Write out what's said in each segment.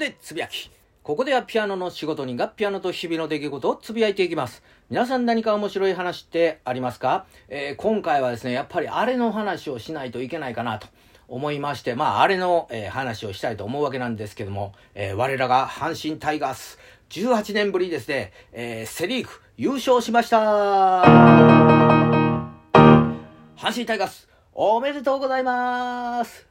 でつぶやき。ここではピアノの仕事人がピアノと日々の出来事をつぶやいていきます。皆さん何か面白い話ってありますか？今回はですね、やっぱりあれの話をしないといけないかなと思いまして、あれの、話をしたいと思うわけなんですけども、我らが阪神タイガース、18年ぶりですね、セリーグ優勝しました。阪神タイガース、おめでとうございます。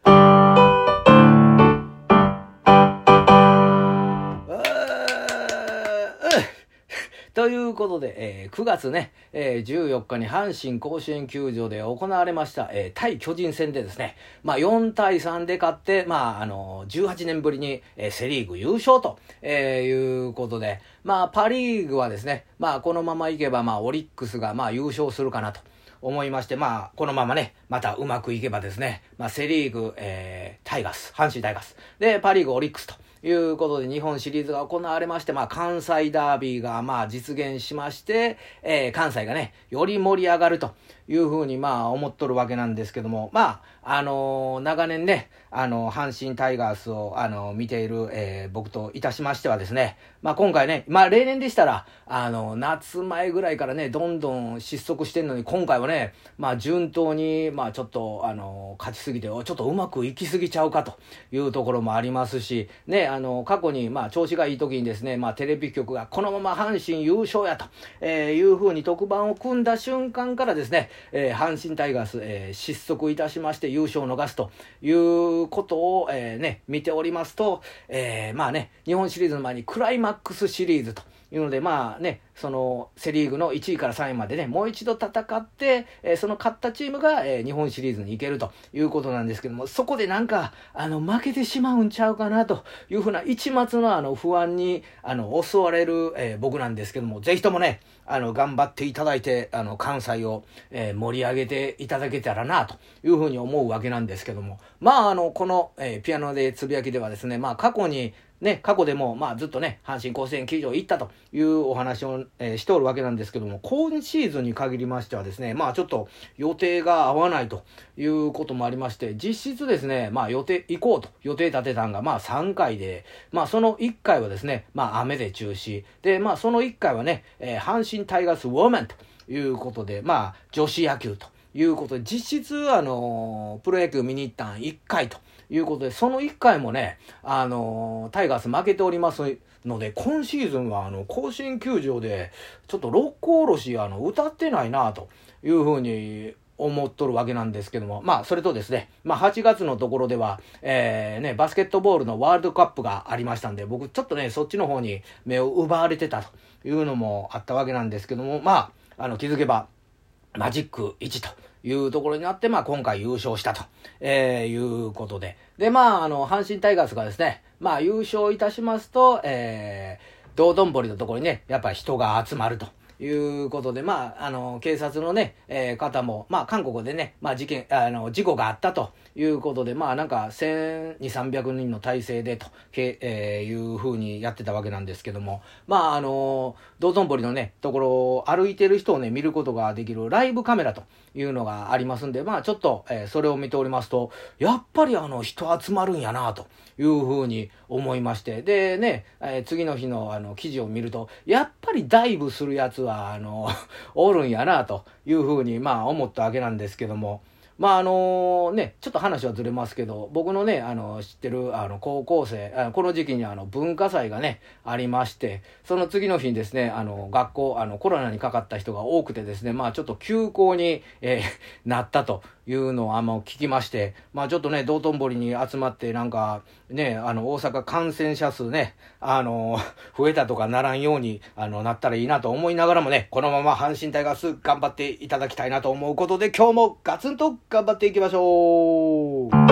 ということで、9月ね、14日に阪神甲子園球場で行われました、対巨人戦でですね、4対3で勝って、18年ぶりに、セリーグ優勝と、いうことで、パリーグはですね、このままいけば、オリックスが、優勝するかなと思いまして、このままね、またうまくいけばですね、セリーグ、タイガース、阪神タイガース、で、パリーグ、オリックスと、いうことで日本シリーズが行われまして、関西ダービーが実現しまして、関西がね、より盛り上がるというふうに思っとるわけなんですけども、長年ね、阪神タイガースを見ている、僕といたしましてはですね、今回ね、例年でしたら、夏前ぐらいからね、どんどん失速してんのに、今回はね、順当に、ちょっと、勝ちすぎて、ちょっとうまくいきすぎちゃうかというところもありますし、ね、過去に、調子がいい時にですね、テレビ局がこのまま阪神優勝やと、いうふうに特番を組んだ瞬間からですね、阪神タイガース、失速いたしまして優勝を逃すということを、ね、見ておりますと、ね、日本シリーズの前にクライマックスシリーズというので、ね、そのセリーグの1位から3位までね、もう一度戦って、その勝ったチームが、日本シリーズに行けるということなんですけども、そこでなんか負けてしまうんちゃうかなというふうな一抹の不安に襲われる、僕なんですけども、ぜひともね、頑張っていただいて、関西を、盛り上げていただけたらなというふうに思うわけなんですけども、この、ピアノでつぶやきではですね、過去でも、ずっとね、阪神甲子園球場行ったというお話を、しておるわけなんですけども、今シーズンに限りましてはですね、ちょっと予定が合わないということもありまして、実質ですね、予定立てたんが、3回で、その1回はですね、雨で中止。で、その1回はね、阪神タイガースウォーメンということで、女子野球ということで、実質、プロ野球見に行ったん1回と。いうことで、その1回もね、タイガース負けておりますので、今シーズンは甲子園球場でちょっと六甲おろし歌ってないなというふうに思っとるわけなんですけども、それとですね、8月のところでは、ね、バスケットボールのワールドカップがありましたんで、僕ちょっとね、そっちの方に目を奪われてたというのもあったわけなんですけども、気づけばマジック1というところになって、今回優勝したと、いうことで。で、阪神タイガースがですね、優勝いたしますと、道頓堀のところにね、やっぱり人が集まるということで、警察のね、方も、韓国でね、事故があったということで、1200、300人の体制でと、いうふうにやってたわけなんですけども、道頓堀のね、ところを歩いてる人をね、見ることができるライブカメラというのがありますんで、ちょっと、それを見ておりますと、やっぱり人集まるんやなというふうに思いまして、でね、次の日の記事を見ると、やっぱりダイブするやつはおるんやなというふうに思ったわけなんですけども、ね、ちょっと話はずれますけど、僕のね知ってる高校生、この時期に文化祭がねありまして、その次の日にですね、学校コロナにかかった人が多くてですね、ちょっと休校に、なったというのを聞きまして、ちょっとね、道頓堀に集まってなんかね、大阪感染者数ね、増えたとかならんようになったらいいなと思いながらもね、このまま阪神タイガース頑張っていただきたいなと思うことで、今日もガツンと頑張っていきましょう。